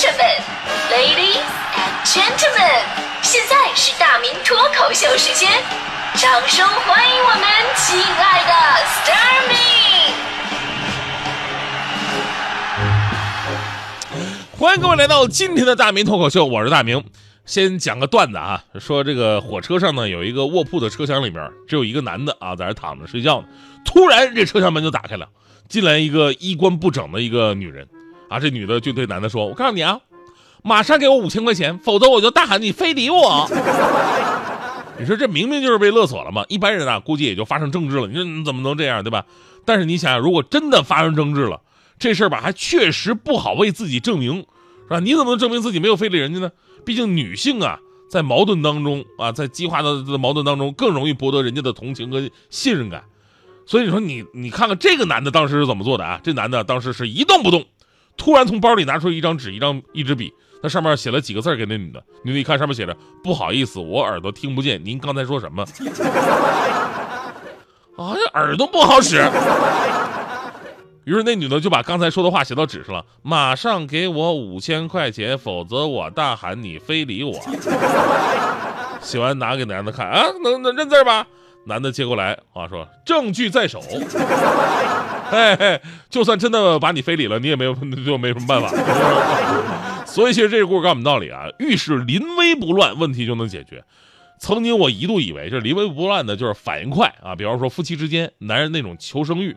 Gentlemen, Ladies and Gentlemen， 现在是大明脱口秀时间，掌声欢迎我们亲爱的 STARMING。 欢迎各位来到今天的大明脱口秀，我是大明。先讲个段子啊，说这个火车上呢有一个卧铺的车厢里边，只有一个男的啊在那躺着睡觉呢。突然这车厢门就打开了，进来一个衣冠不整的一个女人啊，这女的就对男的说：“我告诉你啊，马上给我5000块钱，否则我就大喊你非礼我。”你说这明明就是被勒索了嘛，一般人啊估计也就发生争执了，你说你怎么能这样对吧？但是你想想，如果真的发生争执了，这事儿吧还确实不好为自己证明，是吧？你怎么能证明自己没有非礼人家呢？毕竟女性啊，在矛盾当中啊，在激化的矛盾当中，更容易博得人家的同情和信任感。所以你说你看看这个男的当时是怎么做的啊？这男的当时是一动不动，突然从包里拿出一张纸、一支笔，那上面写了几个字给那女的。女的一看上面写着：“不好意思，我耳朵听不见，您刚才说什么？”啊，这耳朵不好使。于是那女的就把刚才说的话写到纸上了，马上给我5000块钱，否则我大喊你非礼我。写完拿给男的看啊，能认字吧？男的接过来啊，说证据在手。哎，就算真的把你非礼了，你也没什么办法。所以其实这个故事告诉我们道理啊，遇事临危不乱，问题就能解决。曾经我一度以为这临危不乱的就是反应快啊，比方说夫妻之间，男人那种求生欲。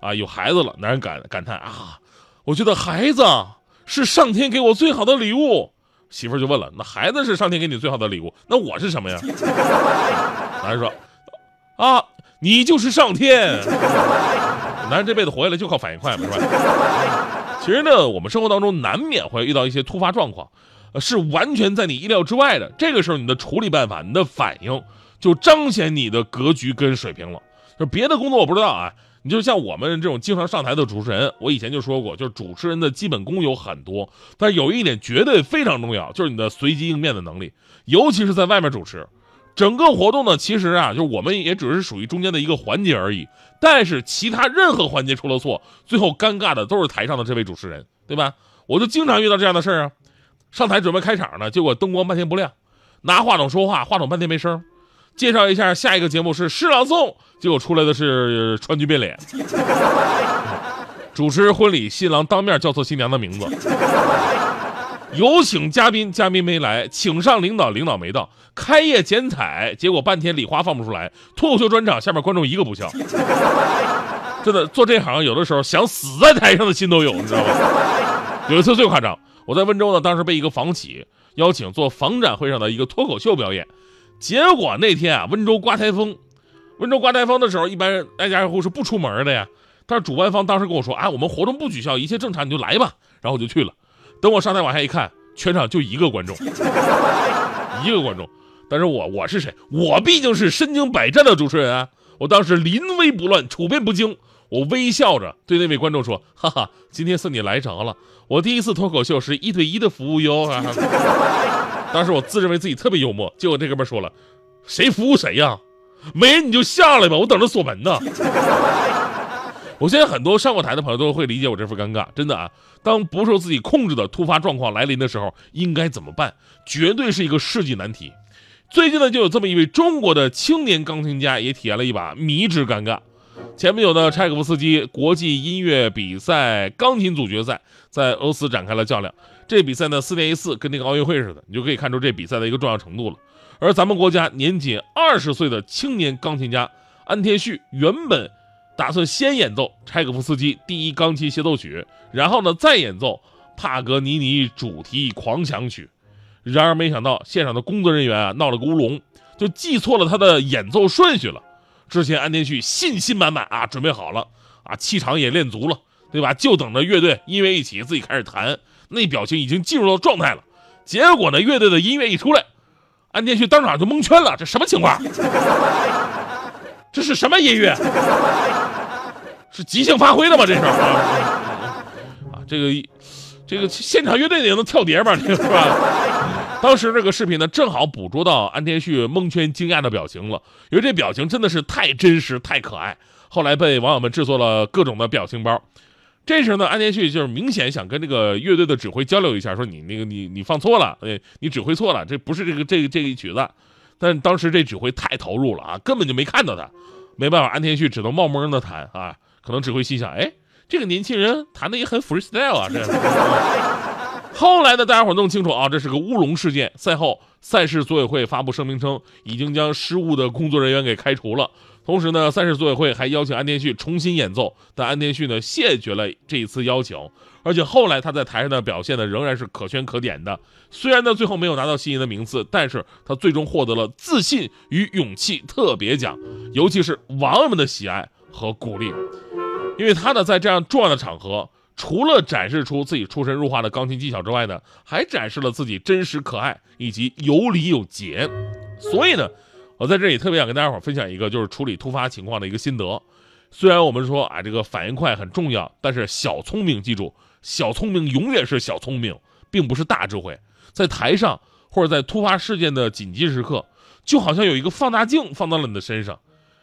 啊，有孩子了，男人感叹啊，我觉得孩子是上天给我最好的礼物。媳妇就问了，那孩子是上天给你最好的礼物，那我是什么呀？男人说，啊，你就是上天。男人这辈子活下来就靠反应快嘛，是吧？其实呢，我们生活当中难免会遇到一些突发状况，是完全在你意料之外的。这个时候你的处理办法，你的反应，就彰显你的格局跟水平了。就别的工作我不知道啊。你就像我们这种经常上台的主持人，我以前就说过，就是主持人的基本功有很多，但有一点绝对非常重要，就是你的随机应变的能力，尤其是在外面主持。整个活动呢，其实啊，就是我们也只是属于中间的一个环节而已，但是其他任何环节出了错，最后尴尬的都是台上的这位主持人，对吧？我就经常遇到这样的事儿啊，上台准备开场呢，结果灯光半天不亮，拿话筒说话，话筒半天没声。介绍一下，下一个节目是诗朗诵，结果出来的是川剧变脸。主持婚礼，新郎当面叫错新娘的名字。有请嘉宾，嘉宾没来；请上领导，领导没到。开业剪彩，结果半天礼花放不出来。脱口秀专场，下面观众一个不笑。真的，做这行有的时候想死在台上的心都有，你知道吗？有一次最夸张，我在温州呢，当时被一个房企邀请做房展会上的一个脱口秀表演。结果那天啊，温州刮台风的时候，一般人挨家挨户是不出门的呀。但是主办方当时跟我说啊，我们活动不取消，一切正常，你就来吧。然后我就去了。等我上台往下一看，全场就一个观众。但是我是谁？我毕竟是身经百战的主持人啊！我当时临危不乱，处变不惊。我微笑着对那位观众说：“哈哈，今天算你来着了。我第一次脱口秀是1对1的服务哟。啊”当时我自认为自己特别幽默，结果这哥们说了：“谁服务谁呀？没人你就下来吧，我等着锁门呢。”我现在很多上过台的朋友都会理解我这份尴尬，真的啊！当不受自己控制的突发状况来临的时候，应该怎么办？绝对是一个世纪难题。最近呢，就有这么一位中国的青年钢琴家也体验了一把迷之尴尬。前不久呢，柴可夫斯基国际音乐比赛钢琴组决赛在俄罗斯展开了较量。这比赛呢4年一次，跟那个奥运会似的，你就可以看出这比赛的一个重要程度了。而咱们国家年仅20岁的青年钢琴家安天旭，原本打算先演奏柴可夫斯基第1钢琴协奏曲，然后呢再演奏帕格尼尼主题狂想曲。然而没想到现场的工作人员啊闹了个乌龙，就记错了他的演奏顺序了。之前安天旭信心满满啊，准备好了啊，气场也练足了，对吧？就等着乐队音乐一起自己开始弹，那表情已经进入到状态了。结果呢，乐队的音乐一出来，安天旭当场就蒙圈了，这什么情况？这是什么音乐？是即兴发挥的吗？这是啊，这个现场乐队也能跳碟吧？这个是吧？当时这个视频呢，正好捕捉到安天旭蒙圈惊讶的表情了，因为这表情真的是太真实、太可爱。后来被网友们制作了各种的表情包。这时候呢，安田旭就是明显想跟这个乐队的指挥交流一下，说你那个你放错了，你指挥错了，这不是这一曲子。但当时这指挥太投入了啊，根本就没看到他，没办法，安田旭只能冒蒙的弹啊。可能指挥心想，哎，这个年轻人弹的也很 freestyle 啊。这后来呢，大家伙弄清楚啊，这是个乌龙事件。赛后，赛事组委会发布声明称，已经将失误的工作人员给开除了。同时呢，赛事组委会还邀请安田旭重新演奏，但安田旭呢谢绝了这一次邀请，而且后来他在台上的表现呢仍然是可圈可点的。虽然呢最后没有拿到心仪的名次，但是他最终获得了自信与勇气特别奖，尤其是网友们的喜爱和鼓励。因为他呢在这样重要的场合，除了展示出自己出神入化的钢琴技巧之外呢，还展示了自己真实可爱以及有礼有节。所以呢，我在这里特别想跟大家伙分享一个就是处理突发情况的一个心得。虽然我们说啊，这个反应快很重要，但是小聪明，记住，小聪明永远是小聪明，并不是大智慧。在台上或者在突发事件的紧急时刻，就好像有一个放大镜放到了你的身上，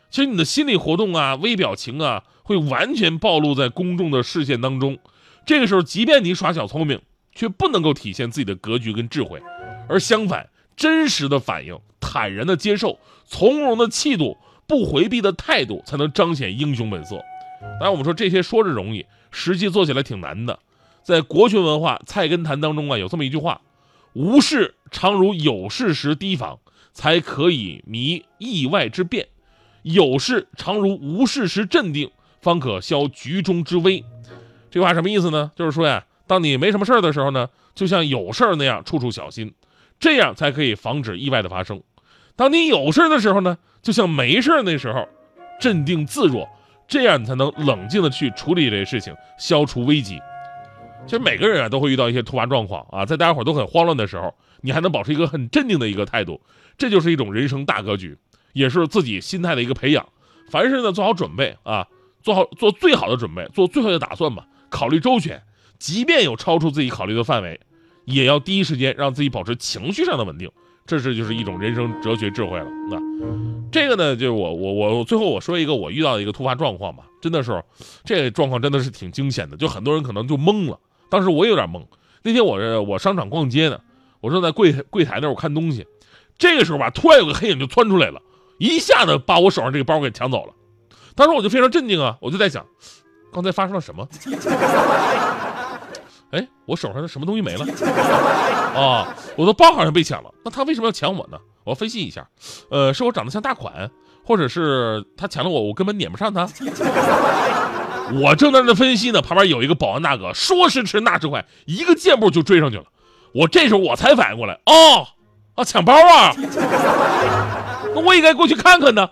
其实你的心理活动啊、微表情啊，会完全暴露在公众的视线当中。这个时候，即便你耍小聪明，却不能够体现自己的格局跟智慧，而相反，真实的反应，坦然的接受，从容的气度，不回避的态度，才能彰显英雄本色。当然我们说这些说着容易，实际做起来挺难的。在国学文化《菜根谭》当中啊，有这么一句话，无事常如有事时提防，才可以迷意外之变；有事常如无事时镇定，方可消局中之危。这句话什么意思呢？就是说呀，当你没什么事儿的时候呢，就像有事儿那样处处小心，这样才可以防止意外的发生。当你有事的时候呢，就像没事那时候镇定自若，这样你才能冷静的去处理这些事情，消除危机。其实每个人啊都会遇到一些突发状况啊，在大家伙都很慌乱的时候，你还能保持一个很镇定的一个态度，这就是一种人生大格局，也是自己心态的一个培养。凡事呢做好准备啊，做最好的准备，做最后的打算吧，考虑周全，即便有超出自己考虑的范围，也要第一时间让自己保持情绪上的稳定，这是就是一种人生哲学智慧了。那这个呢，就是我最后我说一个我遇到的一个突发状况吧，真的是这个状况真的是挺惊险的，就很多人可能就懵了，当时我也有点懵。那天我商场逛街呢，我正在柜台那儿我看东西，这个时候吧，突然有个黑影就窜出来了，一下子把我手上这个包给抢走了。当时我就非常震惊啊，我就在想，刚才发生了什么？哎，我手上的什么东西没了啊？我的包好像被抢了，那他为什么要抢我呢？我要分析一下，是我长得像大款，或者是他抢了我，我根本撵不上他。我正在那分析呢，旁边有一个保安大哥，说时迟那时快，一个箭步就追上去了。我这时候我才反应过来，哦，啊，抢包啊！那我也该过去看看呢。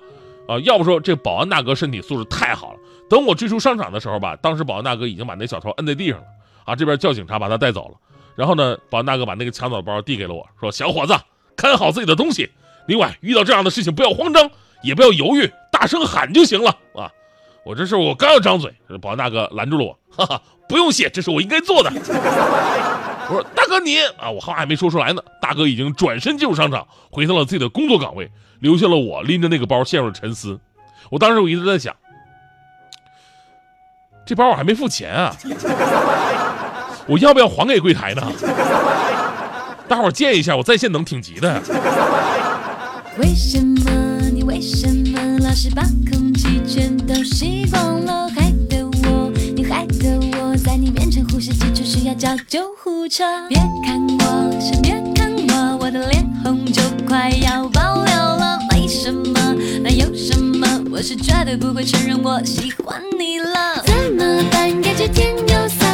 啊，要不说这保安大哥身体素质太好了。等我追出商场的时候吧，当时保安大哥已经把那小偷摁在地上了。啊，这边叫警察把他带走了，然后呢，保安大哥把那个抢走的包递给了我，说：“小伙子，看好自己的东西。另外，遇到这样的事情不要慌张，也不要犹豫，大声喊就行了啊！”我这时候我刚要张嘴，保安大哥拦住了我，哈哈，不用谢，这是我应该做的。我说：“大哥你啊，我话还没说出来呢，大哥已经转身进入商场，回到了自己的工作岗位，留下了我拎着那个包陷入了沉思。我当时我一直在想，这包我还没付钱啊。”我要不要还给柜台呢？大伙儿借一下，我在线能挺急的。为什么老是把空气全都吸光了？害得我在你面前呼吸急促，需要叫救护车。别看我，先别看我，我的脸红就快要爆裂了。没什么，那有什么？我是绝对不会承认我喜欢你了。怎么办？感觉天有色。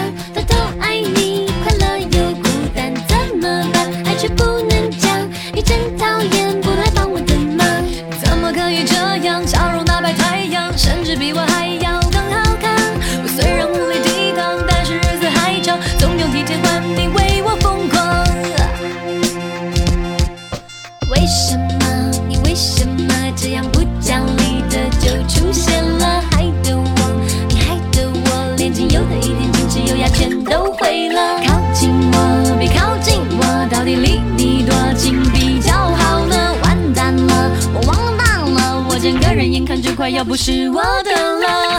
要不是我的了。